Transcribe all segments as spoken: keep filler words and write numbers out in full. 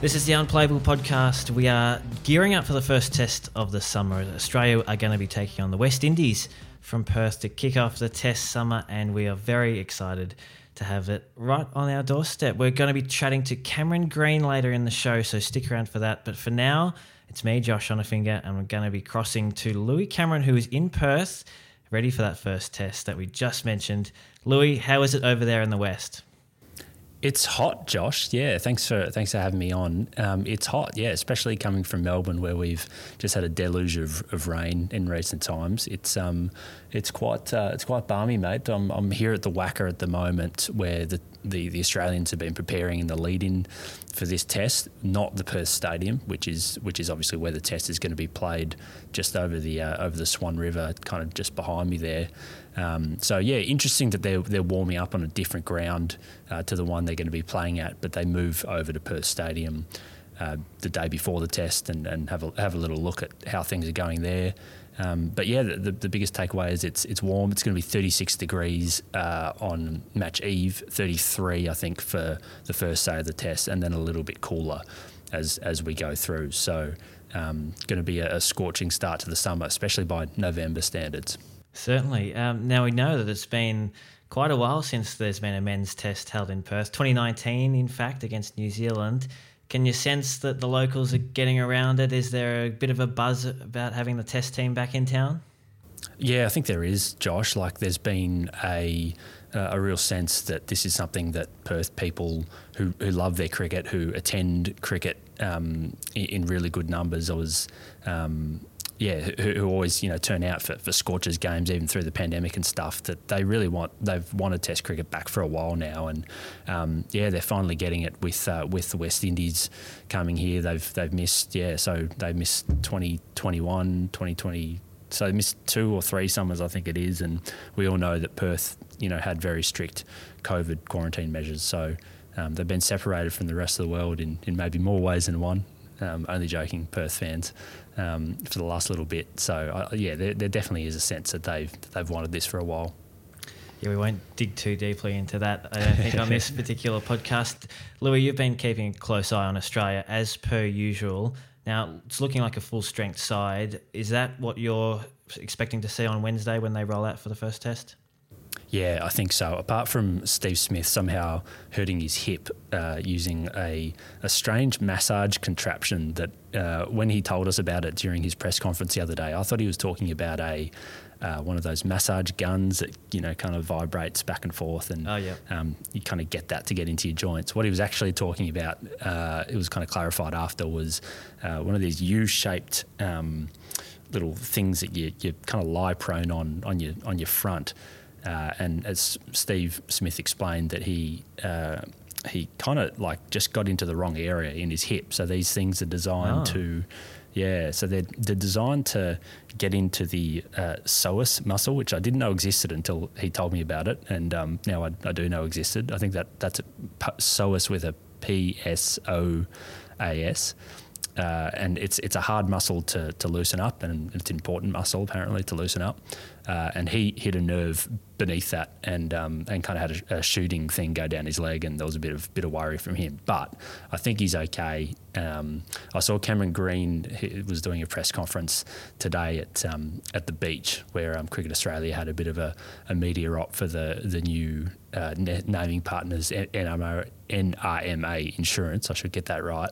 This is the Unplayable Podcast. We are gearing up for the first test of the summer. Australia are going to be taking on the West Indies from Perth to kick off the test summer, and we are very excited to have it right on our doorstep. We're going to be chatting to Cameron Green later in the show, so stick around for that. But for now, it's me, Josh Schonafinger, and we're going to be crossing to Louis Cameron, who is in Perth, ready for that first test that we just mentioned. Louis, how is it over there in the West? It's hot, Josh. Yeah, thanks for thanks for having me on. Um, it's hot, yeah, especially coming from Melbourne, where we've just had a deluge of, of rain in recent times. It's um, it's quite uh, it's quite balmy, mate. I'm I'm here at the Wacker at the moment, where the, the, the Australians have been preparing in the lead-in for this test, not the Perth Stadium, which is which is obviously where the test is going to be played, just over the uh, over the Swan River, kind of just behind me there. Um, so, yeah, interesting that they're, they're warming up on a different ground uh, to the one they're going to be playing at, but they move over to Perth Stadium uh, the day before the test and, and have, a, have a little look at how things are going there. Um, but, yeah, the, the biggest takeaway is it's it's warm. It's going to be thirty-six degrees uh, on match eve, thirty-three, I think, for the first day of the test, and then a little bit cooler as, as we go through. So um, going to be a, a scorching start to the summer, especially by November standards. Certainly. Um, now, we know that it's been quite a while since there's been a men's test held in Perth, twenty nineteen, in fact, against New Zealand. Can you sense that the locals are getting around it? Is there a bit of a buzz about having the test team back in town? Yeah, I think there is, Josh. Like, there's been a uh, a real sense that this is something that Perth people who, who love their cricket, who attend cricket um, in, in really good numbers, I was... Um, Yeah, who, who always, you know, turn out for, for Scorchers games, even through the pandemic and stuff, that they really want, they've wanted Test cricket back for a while now. And, um, yeah, they're finally getting it with uh, with the West Indies coming here. They've they've missed, yeah, so they missed twenty twenty-one, twenty twenty, so they missed two or three summers, I think it is. And we all know that Perth, you know, had very strict COVID quarantine measures. So um, they've been separated from the rest of the world in, in maybe more ways than one. Um, only joking, Perth fans, um, for the last little bit. So, uh, yeah, there, there definitely is a sense that they've that they've wanted this for a while. Yeah, we won't dig too deeply into that, I don't think, on this particular podcast. Louis, you've been keeping a close eye on Australia, as per usual. Now, it's looking like a full-strength side. Is that what you're expecting to see on Wednesday when they roll out for the first test? Yeah, I think so. Apart from Steve Smith somehow hurting his hip uh, using a, a strange massage contraption that uh, when he told us about it during his press conference the other day, I thought he was talking about a uh, one of those massage guns that, you know, kind of vibrates back and forth and oh, yeah. um, you kind of get that to get into your joints. What he was actually talking about, uh, it was kind of clarified after, was uh, one of these U-shaped um, little things that you, you kind of lie prone on on your on your front. Uh, and as Steve Smith explained, that he uh, he kind of like just got into the wrong area in his hip. So these things are designed oh. to, yeah, so they're, they're designed to get into the uh, psoas muscle, which I didn't know existed until he told me about it. And um, now I, I do know existed. I think that that's a psoas with a P S O A S. Uh, and it's it's a hard muscle to, to loosen up, and it's an important muscle apparently to loosen up. Uh, and he hit a nerve beneath that, and um, and kind of had a, a shooting thing go down his leg, and there was a bit of bit of worry from him. But I think he's okay. Um, I saw Cameron Green, he was doing a press conference today at um, at the beach, where um, Cricket Australia had a bit of a, a media op for the the new uh, naming partners, N R M A Insurance. I should get that right.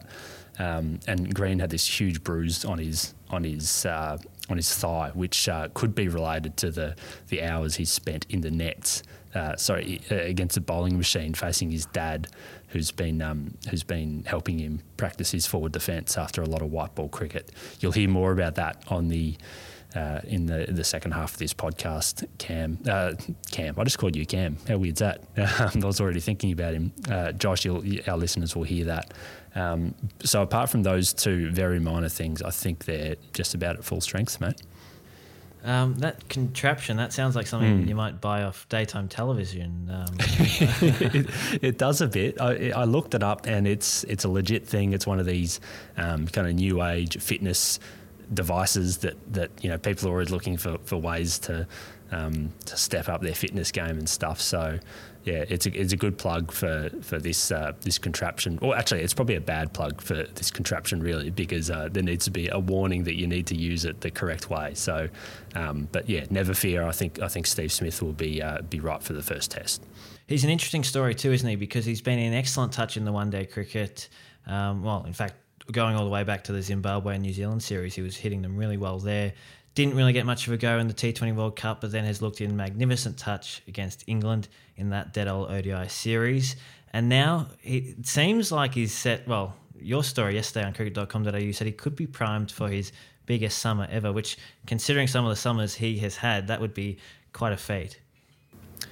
Um, and Green had this huge bruise on his on his uh, on his thigh, which uh, could be related to the, the hours he spent in the nets. Uh, sorry, against a bowling machine, facing his dad, who's been um, who's been helping him practice his forward defence after a lot of white ball cricket. You'll hear more about that on the uh, in the the second half of this podcast. Cam, uh, Cam, I just called you Cam. How weird's that? I was already thinking about him. Uh, Josh, you'll, our listeners will hear that. Um, so apart from those two very minor things, I think they're just about at full strength, mate. Um, that contraption, that sounds like something mm. you might buy off daytime television. Um. it, it does a bit. I, I looked it up and it's it's a legit thing. It's one of these um, kind of new age fitness devices that, that you know people are always looking for, for ways to um, to step up their fitness game and stuff. So yeah, it's a, it's a good plug for for this uh, this contraption. Or actually, it's probably a bad plug for this contraption, really, because uh, there needs to be a warning that you need to use it the correct way. So, um, but yeah, never fear. I think I think Steve Smith will be uh, be right for the first test. He's an interesting story too, isn't he? Because he's been in excellent touch in the one day cricket. Um, well, in fact, going all the way back to the Zimbabwe and New Zealand series, he was hitting them really well there. Didn't really get much of a go in the T twenty World Cup, but then has looked in magnificent touch against England in that dead old O D I series. And now it seems like he's set, well, your story yesterday on cricket dot com dot a u said he could be primed for his biggest summer ever, which considering some of the summers he has had, that would be quite a feat.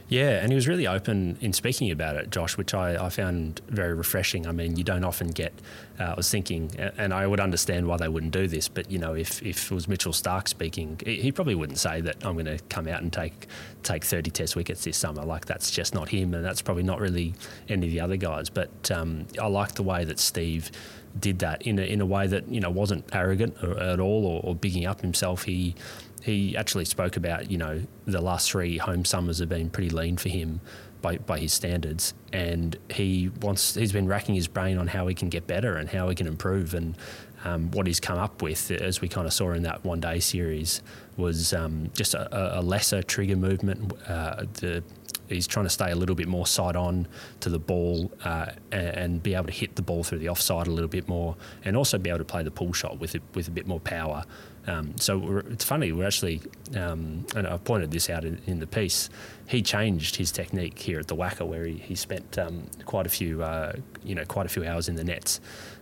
Yeah, and he was really open in speaking about it, Josh, which I, I found very refreshing. I mean, you don't often get, uh, I was thinking, and I would understand why they wouldn't do this, but, you know, if, if it was Mitchell Starc speaking, he probably wouldn't say that I'm going to come out and take take thirty test wickets this summer. Like, that's just not him, and that's probably not really any of the other guys. But um, I like the way that Steve did that in a, in a way that, you know, wasn't arrogant or, at all or, or bigging up himself. He... He actually spoke about, you know, the last three home summers have been pretty lean for him by, by his standards, and he wants he's been racking his brain on how he can get better and how he can improve, and um, what he's come up with, as we kind of saw in that one-day series, was um, just a, a lesser trigger movement. Uh, the He's trying to stay a little bit more side on to the ball uh, and be able to hit the ball through the offside a little bit more, and also be able to play the pull shot with it, with a bit more power. Um, so we're, it's funny, we're actually, um, and I pointed this out in, in the piece, he changed his technique here at the Wacker, where he, he spent um, quite a few, uh, you know, quite a few hours in the nets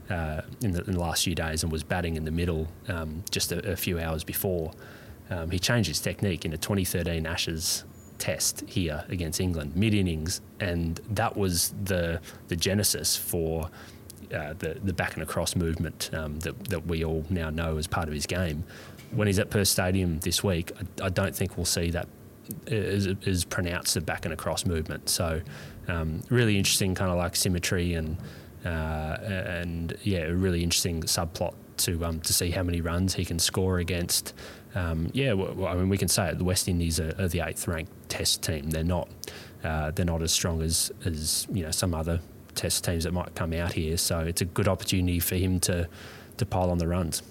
uh, in, the, in the last few days, and was batting in the middle um, just a, a few hours before. Um, he changed his technique in the twenty thirteen Ashes test here against England, mid-innings, and that was the the genesis for uh, the, the back and across movement um, that, that we all now know as part of his game. When he's at Perth Stadium this week, I, I don't think we'll see that as, as pronounced a back and across movement. So um, really interesting kind of like symmetry and, uh, and yeah, a really interesting subplot to um, to see how many runs he can score against. Um, yeah, well, I mean, we can say it. The West Indies are, are the eighth-ranked Test team. They're not, uh, they're not as strong as, as you know some other Test teams that might come out here. So it's a good opportunity for him to, to pile on the runs.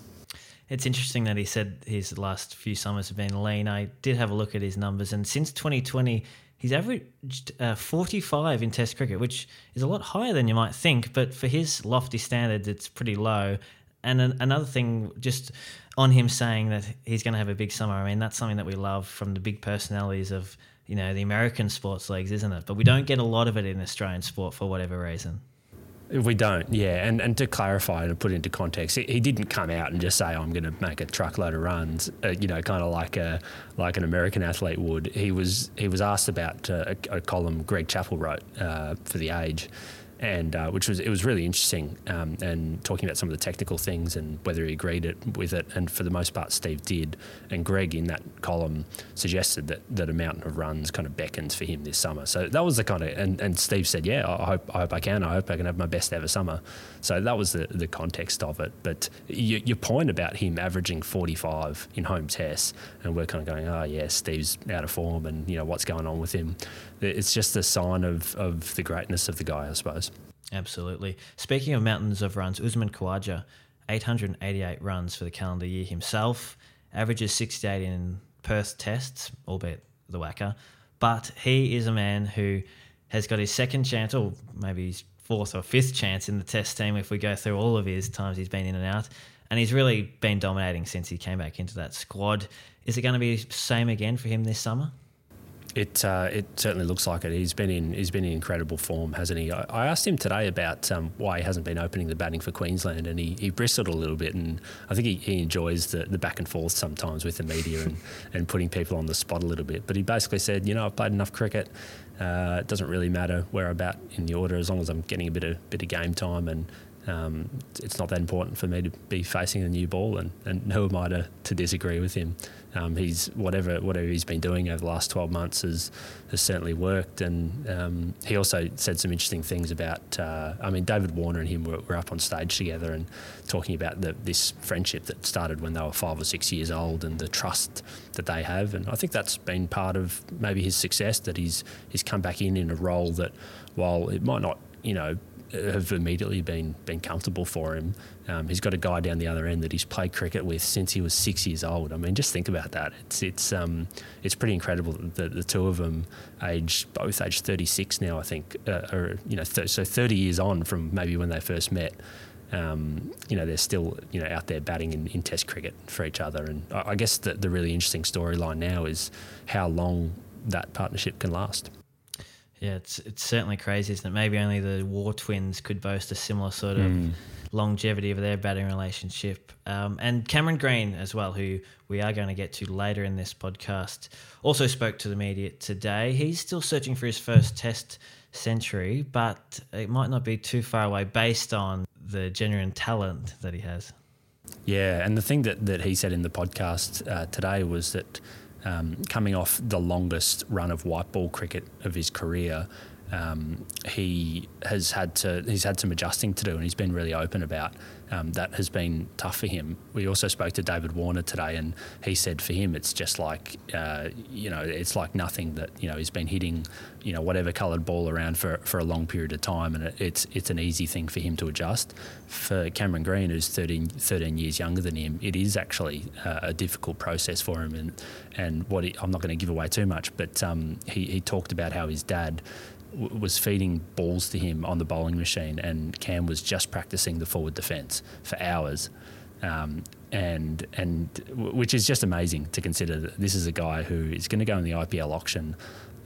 It's interesting that he said his last few summers have been lean. I did have a look at his numbers, and since twenty twenty, he's averaged uh, forty-five in Test cricket, which is a lot higher than you might think. But for his lofty standards, it's pretty low. And an, another thing, just on him saying that he's going to have a big summer, I mean, that's something that we love from the big personalities of, you know, the American sports leagues, isn't it? But we don't get a lot of it in Australian sport for whatever reason. We don't, yeah. And and to clarify and put into context, he, he didn't come out and just say, oh, I'm going to make a truckload of runs, uh, you know, kind of like a like an American athlete would. He was he was asked about uh, a, a column Greg Chappell wrote uh, for The Age, and uh, which was it was really interesting, um, and talking about some of the technical things and whether he agreed it, with it, and for the most part Steve did, and Greg in that column suggested that, that a mountain of runs kind of beckons for him this summer. So that was the kind of, and, and Steve said, yeah, I hope I hope I can, I hope I can have my best ever summer. So that was the, the context of it. But you, your point about him averaging forty-five in home tests, and we're kind of going, oh yeah, Steve's out of form and you know what's going on with him. It's just a sign of, of the greatness of the guy, I suppose. Absolutely. Speaking of mountains of runs, Usman Khawaja, eight hundred eighty-eight runs for the calendar year himself, averages sixty-eight in Perth tests, albeit the Wacker, but he is a man who has got his second chance, or maybe his fourth or fifth chance in the test team if we go through all of his times he's been in and out, and he's really been dominating since he came back into that squad. Is it going to be the same again for him this summer? It uh, it certainly looks like it. He's been in he's been in incredible form, hasn't he? I, I asked him today about um, why he hasn't been opening the batting for Queensland, and he, he bristled a little bit. And I think he, he enjoys the, the back and forth sometimes with the media and, and putting people on the spot a little bit. But he basically said, you know, I've played enough cricket. Uh, it doesn't really matter where I'm at in the order as long as I'm getting a bit of bit of game time, and um, it's not that important for me to be facing a new ball. And, and who am I to, to disagree with him? Um, he's whatever whatever he's been doing over the last twelve months has, has certainly worked. And um, he also said some interesting things about, uh, I mean, David Warner and him were, were up on stage together and talking about the, this friendship that started when they were five or six years old and the trust that they have. And I think that's been part of maybe his success, that he's, he's come back in in a role that, while it might not, you know, have immediately been been comfortable for him. Um, he's got a guy down the other end that he's played cricket with since he was six years old. I mean, just think about that. It's it's um, it's pretty incredible that the two of them, age both age thirty-six now, I think, uh, or you know, th- so thirty years on from maybe when they first met. Um, you know, they're still, you know, out there batting in, in Test cricket for each other. And I, I guess the, the really interesting storyline now is how long that partnership can last. Yeah, it's it's certainly crazy, isn't it? Maybe only the War twins could boast a similar sort of mm. longevity of their batting relationship. Um, and Cameron Green as well, who we are going to get to later in this podcast, also spoke to the media today. He's still searching for his first Test century, but it might not be too far away based on the genuine talent that he has. Yeah, and the thing that, that he said in the podcast uh, today was that Um, coming off the longest run of white ball cricket of his career, um, he has had to he's had some adjusting to do, and he's been really open about um, that has been tough for him. We also spoke to David Warner today, and he said for him it's just like uh, you know it's like nothing that you know he's been hitting you know whatever coloured ball around for for a long period of time, and it, it's it's an easy thing for him to adjust. For Cameron Green, who's thirteen, thirteen years younger than him, it is actually uh, a difficult process for him, and and what he, I'm not going to give away too much, but um, he he talked about how his dad was feeding balls to him on the bowling machine, and Cam was just practicing the forward defence for hours, um, and and which is just amazing to consider. That this is a guy who is going to go in the I P L auction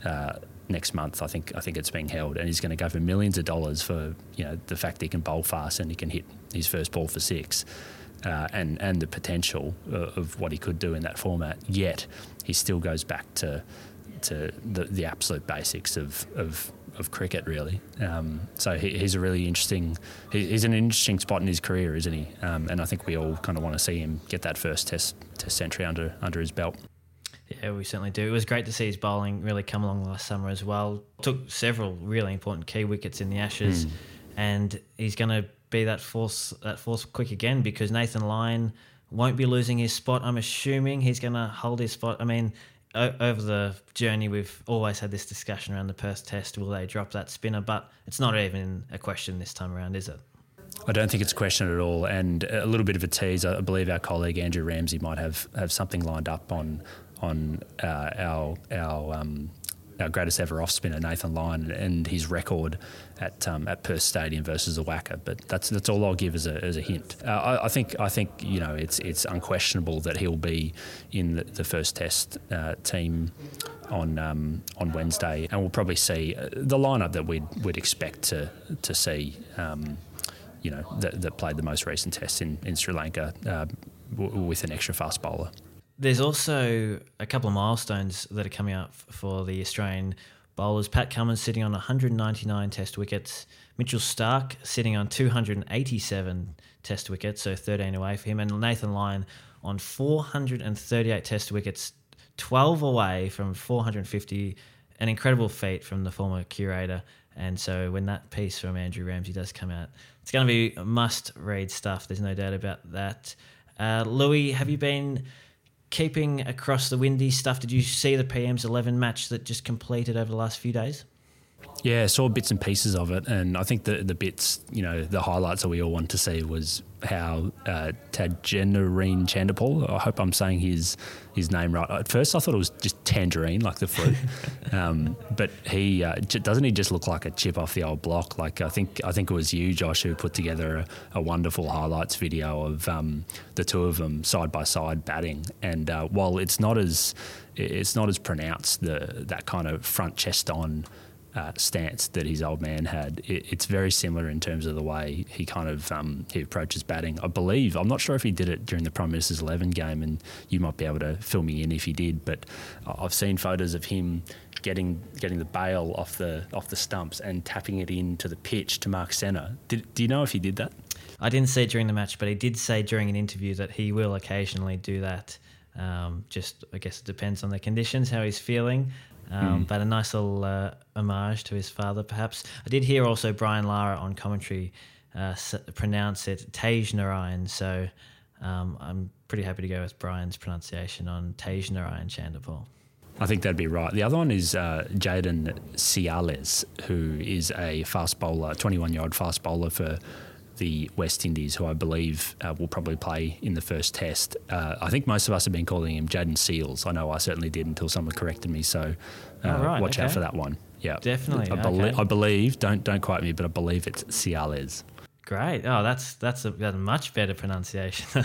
uh, next month. I think I think it's being held, and he's going to go for millions of dollars for you know the fact that he can bowl fast and he can hit his first ball for six, uh, and and the potential of what he could do in that format. Yet he still goes back to. to the, the absolute basics of, of, of cricket, really. Um, so he, he's a really interesting... He, he's an interesting spot in his career, isn't he? Um, and I think we all kind of want to see him get that first test, test century under under his belt. Yeah, we certainly do. It was great to see his bowling really come along last summer as well. Took several really important key wickets in the Ashes, mm. and he's going to be that force, that force quick again, because Nathan Lyon won't be losing his spot. I'm assuming he's going to hold his spot. I mean... Over the journey, we've always had this discussion around the Perth Test. Will they drop that spinner? But it's not even a question this time around, is it? I don't think it's a question at all. And a little bit of a tease, I believe our colleague Andrew Ramsey might have, have something lined up on on uh, our our um, our greatest ever off spinner, Nathan Lyon, and his record at um, at Perth Stadium versus the Wacker. But that's that's all I'll give as a as a hint. Uh, I, I think I think you know it's it's unquestionable that he'll be in the, the first Test uh, team on um, on Wednesday, and we'll probably see the lineup that we'd we'd expect to to see. Um, you know that, that played the most recent Tests in in Sri Lanka uh, w- with an extra fast bowler. There's also a couple of milestones that are coming up for the Australian bowlers. Pat Cummins sitting on one hundred ninety-nine Test wickets. Mitchell Starc sitting on two hundred eighty-seven Test wickets, so thirteen away for him. And Nathan Lyon on four hundred thirty-eight Test wickets, twelve away from four hundred fifty. An incredible feat from the former curator. And so when that piece from Andrew Ramsey does come out, it's going to be must-read stuff. There's no doubt about that. Uh, Louis, have you been... keeping across the windy stuff, did you see the P M's eleven match that just completed over the last few days? Yeah, saw bits and pieces of it, and I think the the bits, you know, the highlights that we all want to see was how uh, Tagenarine Chanderpaul, I hope I'm saying his his name right. At first I thought it was just tangerine, like the fruit, um, but he uh, doesn't he just look like a chip off the old block? Like I think I think it was you, Josh, who put together a, a wonderful highlights video of um, the two of them side by side batting, and uh, while it's not as it's not as pronounced the that kind of front chest on. Uh, stance that his old man had, it, it's very similar in terms of the way he kind of um, he approaches batting. I believe, I'm not sure if he did it during the Prime Minister's eleven game, and you might be able to fill me in if he did, but I've seen photos of him getting getting the bail off the off the stumps and tapping it into the pitch to mark centre. Did, do you know if he did that? I didn't see it during the match, but he did say during an interview that he will occasionally do that. Um, just, I guess it depends on the conditions, how he's feeling. Um, mm. But a nice little uh, homage to his father, perhaps. I did hear also Brian Lara on commentary uh, s- pronounce it Tagenarine, so um, I'm pretty happy to go with Brian's pronunciation on Tagenarine Chanderpaul. I think that'd be right. The other one is uh, Jayden Seales, who is a fast bowler, twenty-one-year-old fast bowler for the West Indies, who I believe uh, will probably play in the first test. Uh, I think most of us have been calling him Jayden Seales. I know I certainly did until someone corrected me, so uh, oh, right, watch okay. out for that one. Yeah, definitely. I, be- okay. I believe, don't don't quote me, but I believe it's Seales. Great. Oh, that's that's a, that's a much better pronunciation. Go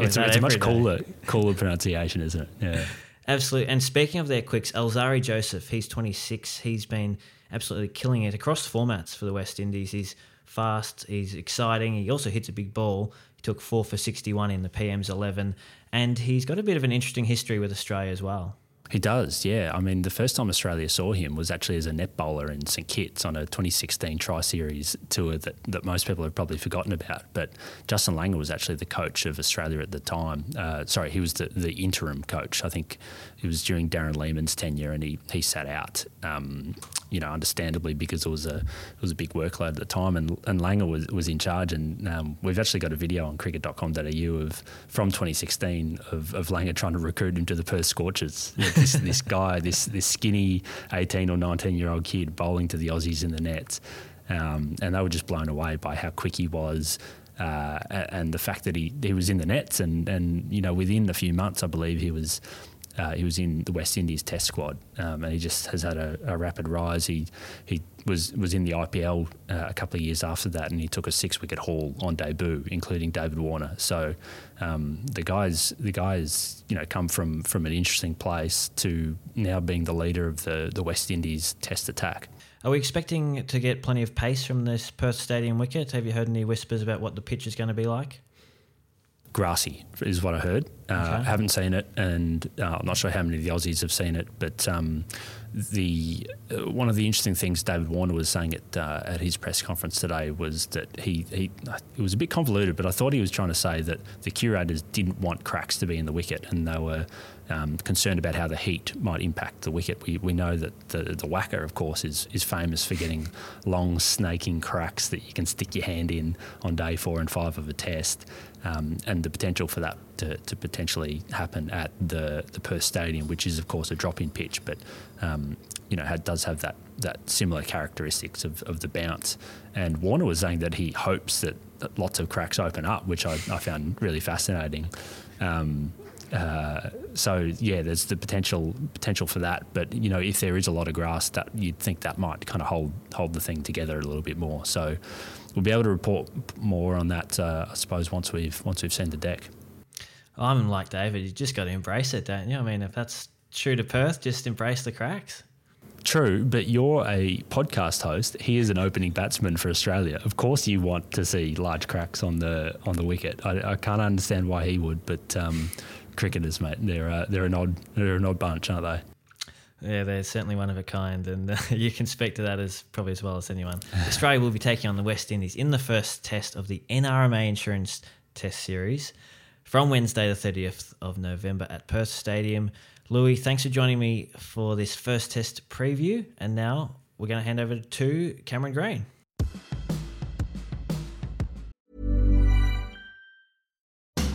with it's that it's a much cooler, cooler pronunciation, isn't it? Yeah. Absolutely. And speaking of their quicks, Alzarri Joseph, he's twenty-six. He's been absolutely killing it across formats for the West Indies. He's fast, he's exciting, he also hits a big ball. He took four for sixty-one in the P M's eleven, and he's got a bit of an interesting history with Australia as well. He does, yeah. I mean, the first time Australia saw him was actually as a net bowler in Saint Kitts on a twenty sixteen Tri-Series tour that, that most people have probably forgotten about. But Justin Langer was actually the coach of Australia at the time. Uh, sorry, he was the, the interim coach. I think it was during Darren Lehmann's tenure, and he, he sat out, um, you know, understandably, because it was a it was a big workload at the time. And, and Langer was, was in charge. And um, we've actually got a video on cricket dot com dot a u of, from twenty sixteen of, of Langer trying to recruit him to the Perth Scorchers. This, this guy, this this skinny eighteen or nineteen-year-old kid bowling to the Aussies in the nets. Um, and they were just blown away by how quick he was uh, and the fact that he, he was in the nets. And, and, you know, within a few months, I believe he was uh, he was in the West Indies test squad, um, and he just has had a, a rapid rise. He he was, was in the I P L uh, a couple of years after that, and he took a six-wicket haul on debut, including David Warner. So um, the guys, the guys, you know, come from, from an interesting place to now being the leader of the, the West Indies Test attack. Are we expecting to get plenty of pace from this Perth Stadium wicket? Have you heard any whispers about what the pitch is going to be like? Grassy is what I heard. I uh, okay. haven't seen it, and uh, I'm not sure how many of the Aussies have seen it, but um, the uh, one of the interesting things David Warner was saying at uh, at his press conference today was that he, he it was a bit convoluted, but I thought he was trying to say that the curators didn't want cracks to be in the wicket, and they were um, concerned about how the heat might impact the wicket. We we know that the, the whacker, of course, is, is famous for getting long, snaking cracks that you can stick your hand in on day four and five of a test. Um, and the potential for that to, to potentially happen at the, the Perth Stadium, which is, of course, a drop-in pitch, but, um, you know, had, does have that, that similar characteristics of, of the bounce. And Warner was saying that he hopes that, that lots of cracks open up, which I, I found really fascinating. Um, uh, so, yeah, there's the potential potential for that. But, you know, if there is a lot of grass, that you'd think that might kind of hold hold the thing together a little bit more. So we'll be able to report more on that, uh, I suppose, once we've once we've seen the deck. I'm like David, you just got to embrace it, don't you? I mean, if that's true to Perth, just embrace the cracks. True, but you're a podcast host. He is an opening batsman for Australia. Of course, you want to see large cracks on the on the wicket. I, I can't understand why he would, but um, cricketers, mate, they're uh, they're an odd they're an odd bunch, aren't they? Yeah, they're certainly one of a kind, and uh, you can speak to that as probably as well as anyone. Australia will be taking on the West Indies in the first test of the N R M A Insurance Test Series from Wednesday the thirtieth of November at Perth Stadium. Louis, thanks for joining me for this first test preview, and now we're going to hand over to Cameron Green.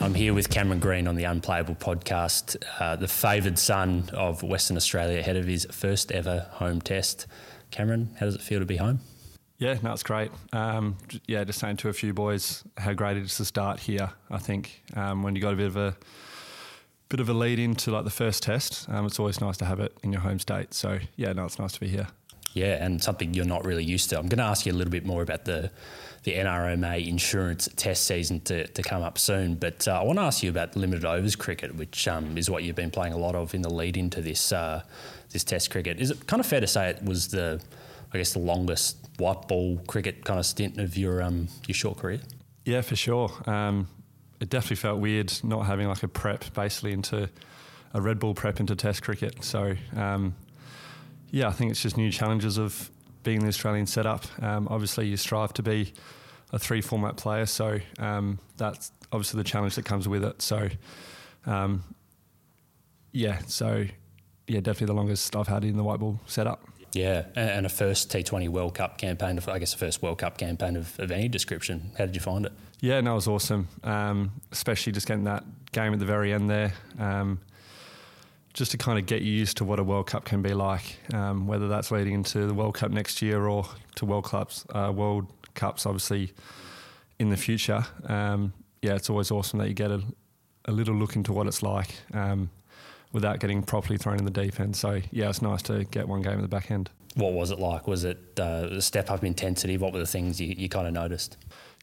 I'm here with Cameron Green on the Unplayable Podcast, uh, the favoured son of Western Australia ahead of his first ever home test. Cameron, how does it feel to be home? Yeah, no, it's great. Um, yeah, just saying to a few boys how great it is to start here. I think um, when you got a bit of a bit of a lead into like the first test, um, it's always nice to have it in your home state. So yeah, no, it's nice to be here. Yeah, and something you're not really used to. I'm going to ask you a little bit more about the. the N R M A Insurance test season to, to come up soon. But uh, I want to ask you about limited overs cricket, which um, is what you've been playing a lot of in the lead into this uh, this test cricket. Is it kind of fair to say it was the, I guess, the longest white ball cricket kind of stint of your um, your short career? Yeah, for sure. Um, it definitely felt weird not having like a prep, basically into a red ball prep into test cricket. So um, yeah, I think it's just new challenges of being the Australian setup. Um, obviously you strive to be a three format player, so um, that's obviously the challenge that comes with it. So um, yeah, so yeah, definitely the longest I've had in the white ball setup. Yeah, and a first T twenty World Cup campaign, I guess the first World Cup campaign of, of any description. How did you find it? Yeah, no, it was awesome, um, especially just getting that game at the very end there. Um, just to kind of get you used to what a World Cup can be like, um, whether that's leading into the World Cup next year or to World Cups, uh, World Cups obviously in the future. Um, yeah, it's always awesome that you get a, a little look into what it's like um, without getting properly thrown in the deep end. So yeah, it's nice to get one game at the back end. What was it like? Was it uh, a step up in intensity? What were the things you, you kind of noticed?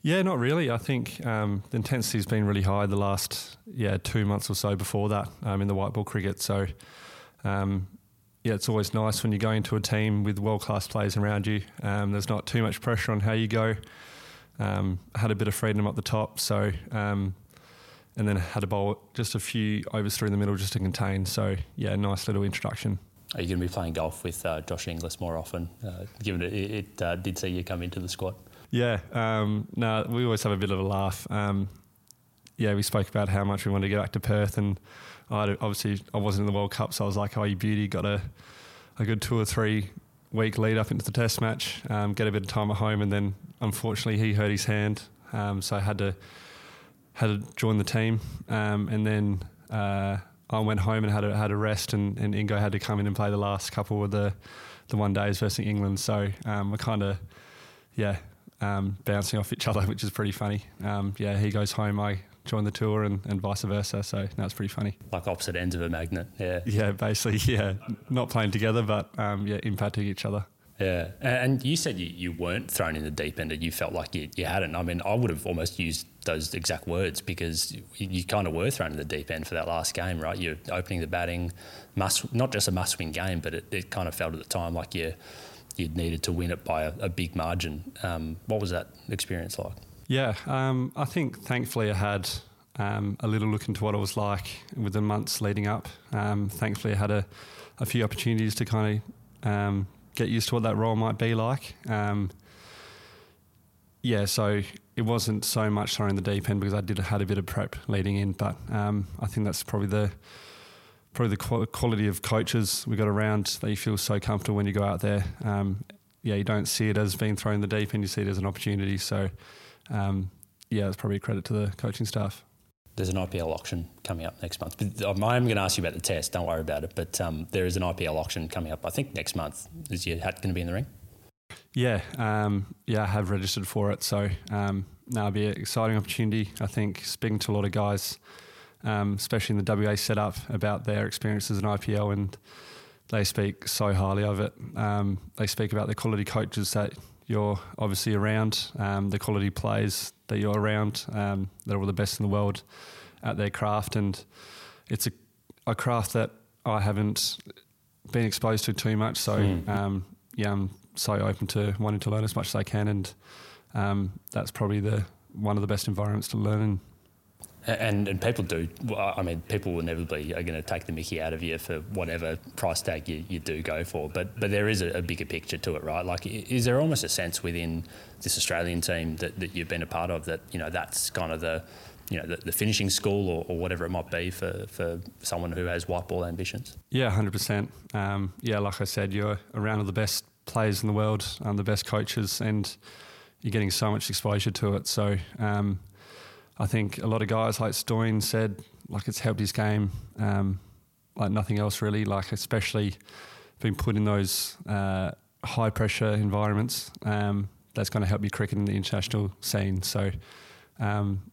Yeah, not really. I think um, the intensity's been really high the last yeah two months or so before that um, in the white ball cricket. So, um, yeah, it's always nice when you go into a team with world-class players around you. Um, there's not too much pressure on how you go. Um, had a bit of freedom up the top, so um, and then had a bowl just a few overs through in the middle just to contain. So, yeah, nice little introduction. Are you going to be playing golf with uh, Josh Inglis more often, uh, given it, it uh, did see you come into the squad? Yeah, um, no, we always have a bit of a laugh. Um, yeah, we spoke about how much we wanted to get back to Perth, and I'd, obviously I wasn't in the World Cup, so I was like, oh, you beauty, got a, a good two or three week lead up into the test match, um, get a bit of time at home, and then unfortunately he hurt his hand, um, so I had to, had to join the team. Um, and then uh, I went home and had a, had a rest, and, and Ingo had to come in and play the last couple of the, the one days versus England. So um, I kind of, yeah... Um, bouncing off each other, which is pretty funny. Um, yeah, he goes home, I join the tour, and, and vice versa. So no, it's pretty funny. Like opposite ends of a magnet, yeah. Yeah, basically, yeah. Not playing together, but um, yeah, impacting each other. Yeah, and you said you, you weren't thrown in the deep end and you felt like you, you hadn't. I mean, I would have almost used those exact words because you, you kind of were thrown in the deep end for that last game, right? You're opening the batting, must not just a must-win game, but it, it kind of felt at the time like you... you'd needed to win it by a, a big margin. Um, what was that experience like? Yeah, um, I think thankfully I had um, a little look into what it was like with the months leading up. Um, thankfully I had a, a few opportunities to kind of um, get used to what that role might be like. Um, yeah, so it wasn't so much thrown in the deep end because I did had a bit of prep leading in, but um, I think that's probably the... Probably the quality of coaches we got around that you feel so comfortable when you go out there. Um, yeah, you don't see it as being thrown in the deep end, you see it as an opportunity. So, um, yeah, it's probably a credit to the coaching staff. There's an I P L auction coming up next month. I'm going to ask you about the test, don't worry about it, but um, there is an I P L auction coming up, I think, next month. Is your hat going to be in the ring? Yeah, um, yeah, I have registered for it. So, um, no, it'll be an exciting opportunity. I think speaking to a lot of guys... Um, especially in the W A setup, about their experiences in I P L, and they speak so highly of it. Um, they speak about the quality coaches that you're obviously around, um, the quality players that you're around, um, that are the best in the world at their craft. And it's a, a craft that I haven't been exposed to too much. So, mm. um, yeah, I'm so open to wanting to learn as much as I can. And um, that's probably the one of the best environments to learn in. And and people do. I mean, people will inevitably are going to take the mickey out of you for whatever price tag you, you do go for. But but there is a, a bigger picture to it, right? Like, is there almost a sense within this Australian team that, that you've been a part of that, you know, that's kind of the, you know, the, the finishing school or, or whatever it might be for, for someone who has white ball ambitions? Yeah, one hundred percent. Um, yeah, like I said, you're around the best players in the world, um, the best coaches, and you're getting so much exposure to it. So, um I think a lot of guys like Stoyan said, like, it's helped his game, um, like nothing else really, like especially being put in those uh, high pressure environments, um, that's going to help your cricket in the international scene. So um,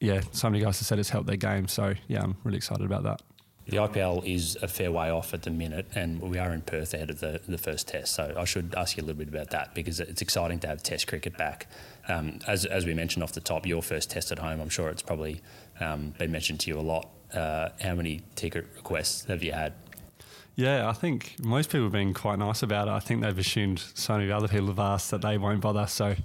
yeah, so many guys have said it's helped their game. So yeah, I'm really excited about that. The I P L is a fair way off at the minute, and we are in Perth ahead of the, the first test. So I should ask you a little bit about that, because it's exciting to have test cricket back. Um, as as we mentioned off the top, your first test at home, I'm sure it's probably um, been mentioned to you a lot. Uh, how many ticket requests have you had? Yeah, I think most people have been quite nice about it. I think they've assumed so many other people have asked that they won't bother. So...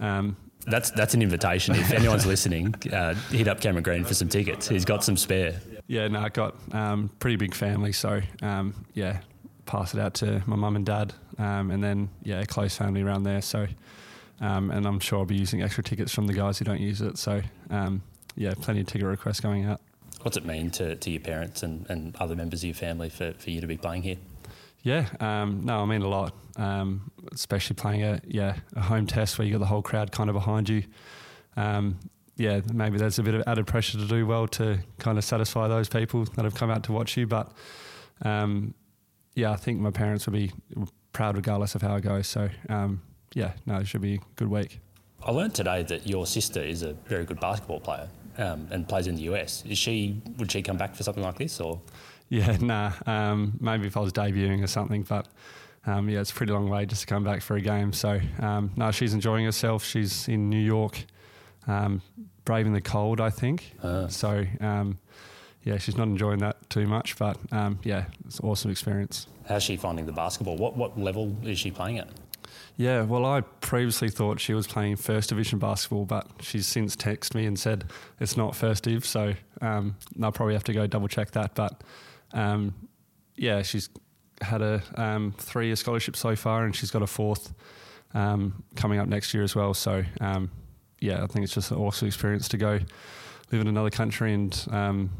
Um, That's that's an invitation. If anyone's listening, uh, hit up Cameron Green for some tickets. He's got some spare. Yeah, no, I got um, pretty big family, so um, yeah, pass it out to my mum and dad, um, and then yeah, close family around there. So, um, and I'm sure I'll be using extra tickets from the guys who don't use it. So, um, yeah, plenty of ticket requests going out. What's it mean to, to your parents and, and other members of your family for, for you to be playing here? Yeah, um, no, I mean a lot, um, especially playing a yeah a home test where you got the whole crowd kind of behind you. Um, yeah, maybe there's a bit of added pressure to do well to kind of satisfy those people that have come out to watch you. But um, yeah, I think my parents will be proud regardless of how it goes. So um, yeah, no, it should be a good week. I learned today that your sister is a very good basketball player um, and plays in the U S. Is she? Would she come back for something like this or...? Yeah, nah, um, maybe if I was debuting or something, but um, yeah, it's a pretty long way just to come back for a game. So, um, no, she's enjoying herself. She's in New York, um, braving the cold, I think. Uh. So, um, yeah, she's not enjoying that too much, but um, yeah, it's an awesome experience. How's she finding the basketball? What what level is she playing at? Yeah, well, I previously thought she was playing first division basketball, but she's since texted me and said it's not first div, so um, I'll probably have to go double check that, but... Um, yeah, she's had a um, three-year scholarship so far, and she's got a fourth um, coming up next year as well. So, um, yeah, I think it's just an awesome experience to go live in another country and um,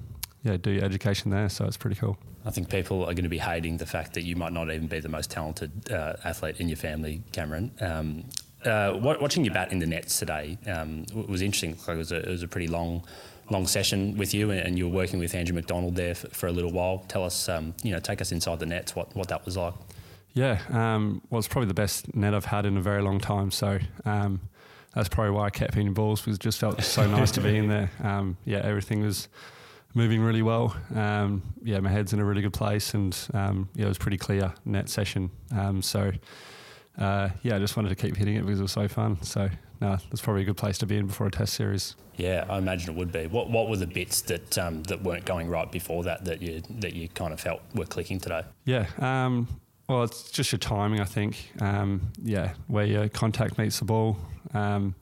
yeah, do your education there. So it's pretty cool. I think people are going to be hating the fact that you might not even be the most talented uh, athlete in your family, Cameron. Um, uh, watching you bat in the nets today um, was interesting. It was a, it was a pretty long. long session with you, and you were working with Andrew McDonald there for, for a little while. Tell us, um, you know, take us inside the nets, what, what that was like. Yeah, um, well, it's probably the best net I've had in a very long time. So um, that's probably why I kept hitting balls, because it just felt so nice to be in there. Um, yeah, everything was moving really well. Um, yeah, my head's in a really good place, and um, yeah, it was pretty clear net session. Um, so uh, yeah, I just wanted to keep hitting it because it was so fun. So. No, that's probably a good place to be in before a test series. Yeah, I imagine it would be. What What were the bits that um, that weren't going right before that that you that you kind of felt were clicking today? Yeah, um, well, it's just your timing, I think. Um, yeah, where your contact meets the ball. Um,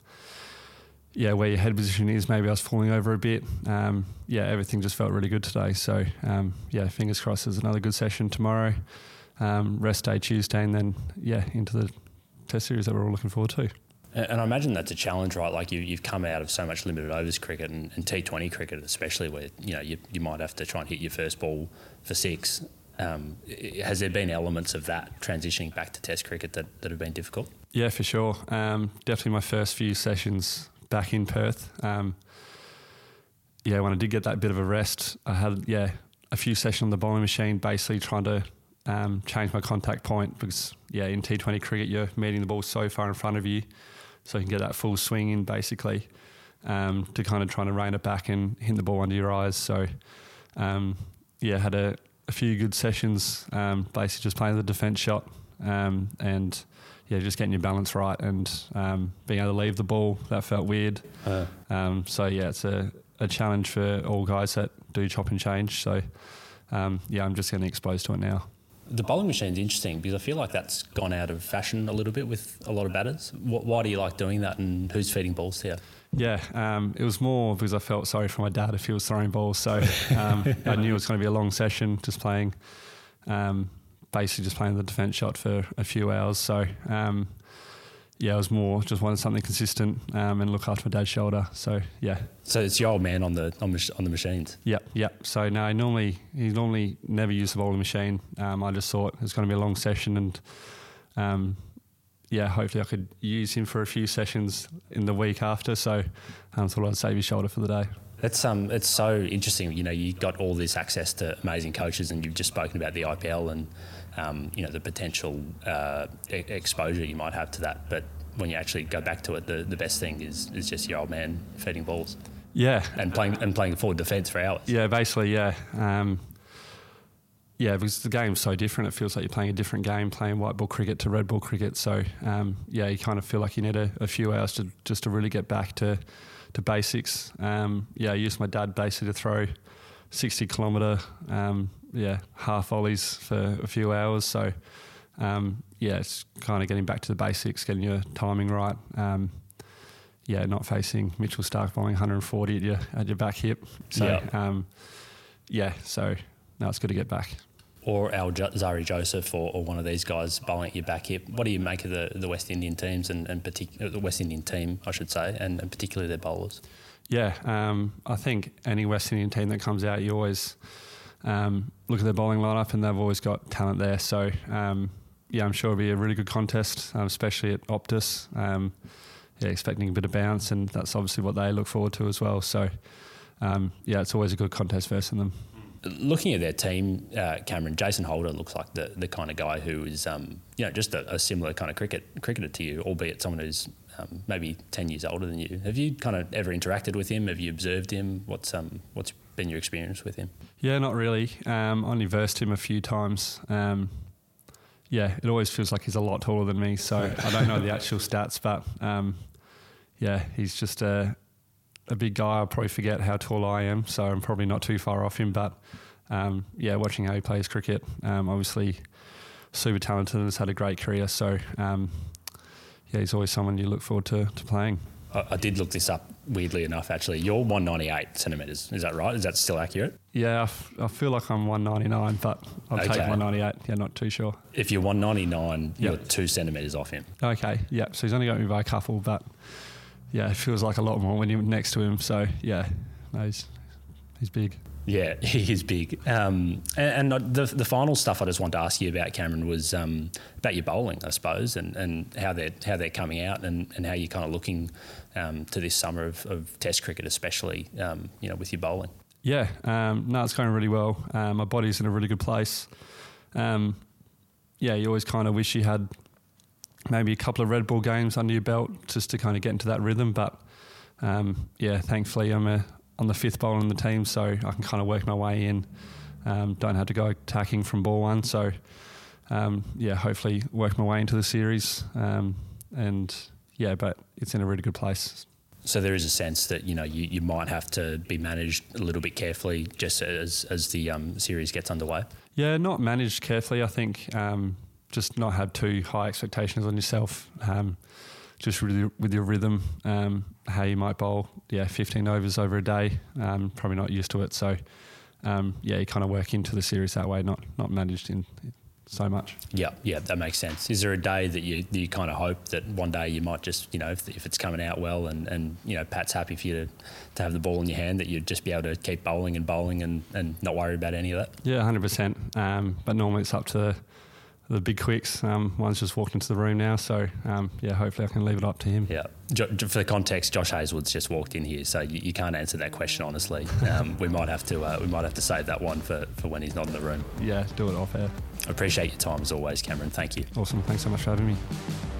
yeah, where your head position is. Maybe I was falling over a bit. Um, yeah, everything just felt really good today. So um, yeah, fingers crossed. There's another good session tomorrow. Um, rest day Tuesday, and then yeah, into the test series that we're all looking forward to. And I imagine that's a challenge, right? Like you, you've come out of so much limited overs cricket and, and T twenty cricket, especially where you know you, you might have to try and hit your first ball for six. Um, has there been elements of that transitioning back to Test cricket that, that have been difficult? Yeah, for sure. Um, definitely my first few sessions back in Perth. Um, yeah, when I did get that bit of a rest, I had yeah a few sessions on the bowling machine, basically trying to. Um, change my contact point because, yeah, in T twenty cricket, you're meeting the ball so far in front of you so you can get that full swing in, basically, um, to kind of trying to rein it back and hit the ball under your eyes. So, um, yeah, had a, a few good sessions, um, basically just playing the defence shot um, and, yeah, just getting your balance right and um, being able to leave the ball. That felt weird. Uh. Um, so, yeah, it's a, a challenge for all guys that do chop and change. So, um, yeah, I'm just getting exposed to it now. The bowling machine's interesting because I feel like that's gone out of fashion a little bit with a lot of batters. Why do you like doing that, and who's feeding balls to you? Yeah, um, it was more because I felt sorry for my dad if he was throwing balls. So um, I knew it was going to be a long session, just playing, um, basically just playing the defence shot for a few hours. So um, yeah, it was more just wanted something consistent um, and look after my dad's shoulder. So yeah. So it's your old man on the on, mach- on the machines. Yeah, yeah. So no, normally he normally never used the bowling machine. Um, I just thought it was going to be a long session, and um, yeah, hopefully I could use him for a few sessions in the week after. So I um, thought I'd save his shoulder for the day. That's um, it's so interesting. You know, you got all this access to amazing coaches, and you've just spoken about the I P L and um, you know, the potential uh, e- exposure you might have to that. But when you actually go back to it, the, the best thing is is just your old man feeding balls. Yeah, and playing and playing forward defence for hours. Yeah, basically, yeah, um, yeah. Because the game's so different, it feels like you're playing a different game, playing white ball cricket to red ball cricket. So um, yeah, you kind of feel like you need a, a few hours to just to really get back to to basics. Um, yeah, I used my dad basically to throw sixty kilometre, um, yeah, half volleys for a few hours. So um, yeah, it's kind of getting back to the basics, getting your timing right. Um, Yeah, not facing Mitchell Starc bowling one hundred forty at your at your back hip. So, yep. um, yeah, so no, it's good to get back. Or Alzarri Joseph or, or one of these guys bowling at your back hip. What do you make of the, the West Indian teams and, and partic- the West Indian team, I should say, and, and particularly their bowlers? Yeah, um, I think any West Indian team that comes out, you always um, look at their bowling lineup, and they've always got talent there. So, um, yeah, I'm sure it'll be a really good contest, um, especially at Optus. Um, Yeah, expecting a bit of bounce, and that's obviously what they look forward to as well. So, um, yeah, it's always a good contest versing them. Looking at their team, uh, Cameron, Jason Holder looks like the, the kind of guy who is, um, you know, just a, a similar kind of cricket cricketer to you, albeit someone who's um, maybe ten years older than you. Have you kind of ever interacted with him? Have you observed him? What's um what's been your experience with him? Yeah, not really. Um, I only versed him a few times. Um, yeah, it always feels like he's a lot taller than me, so I don't know the actual stats, but. Um, Yeah, he's just a, a big guy. I'll probably forget how tall I am, so I'm probably not too far off him. But, um, yeah, watching how he plays cricket, um, obviously super talented and has had a great career. So, um, yeah, he's always someone you look forward to, to playing. I, I did look this up, weirdly enough, actually. You're one ninety-eight centimetres. Is that right? Is that still accurate? Yeah, I, f- I feel like I'm one ninety-nine, but I'll okay. take one ninety-eight. Yeah, not too sure. If you're one ninety-nine, yep. You're two centimetres off him. Okay, yeah. So he's only got me by a couple, but... Yeah, it feels like a lot more when you're next to him. So, yeah, no, he's, he's big. Yeah, he is big. Um, and and the, the final stuff I just wanted to ask you about, Cameron, was um, about your bowling, I suppose, and, and how they're how they're coming out and, and how you're kind of looking um, to this summer of, of Test cricket, especially, um, you know, with your bowling. Yeah, um, no, it's going really well. Um, my body's in a really good place. Um, yeah, you always kind of wish you had... maybe a couple of red ball games under your belt just to kind of get into that rhythm. But, um, yeah, thankfully I'm a, on the fifth bowler on the team, so I can kind of work my way in. Um, don't have to go attacking from ball one. So, um, yeah, hopefully work my way into the series. Um, and, yeah, but it's in a really good place. So there is a sense that, you know, you, you might have to be managed a little bit carefully just as, as the um, series gets underway? Yeah, not managed carefully, I think... Um, just not have too high expectations on yourself, um, just really with your rhythm, um, how you might bowl, yeah, fifteen overs over a day, um, probably not used to it. So, um, yeah, you kind of work into the series that way, not not managed in so much. Yeah, yeah, that makes sense. Is there a day that you that you kind of hope that one day you might just, you know, if, if it's coming out well and, and, you know, Pat's happy for you to, to have the ball in your hand, that you'd just be able to keep bowling and bowling and, and not worry about any of that? Yeah, one hundred percent. Um, but normally it's up to... the, The big quicks. Um, one's just walked into the room now, so um, yeah, hopefully I can leave it up to him. Yeah. Jo- for context, Josh Hazelwood's just walked in here, so you, you can't answer that question honestly. Um, we might have to uh, we might have to save that one for, for when he's not in the room. Yeah, do it off air. I appreciate your time as always, Cameron. Thank you. Awesome. Thanks so much for having me.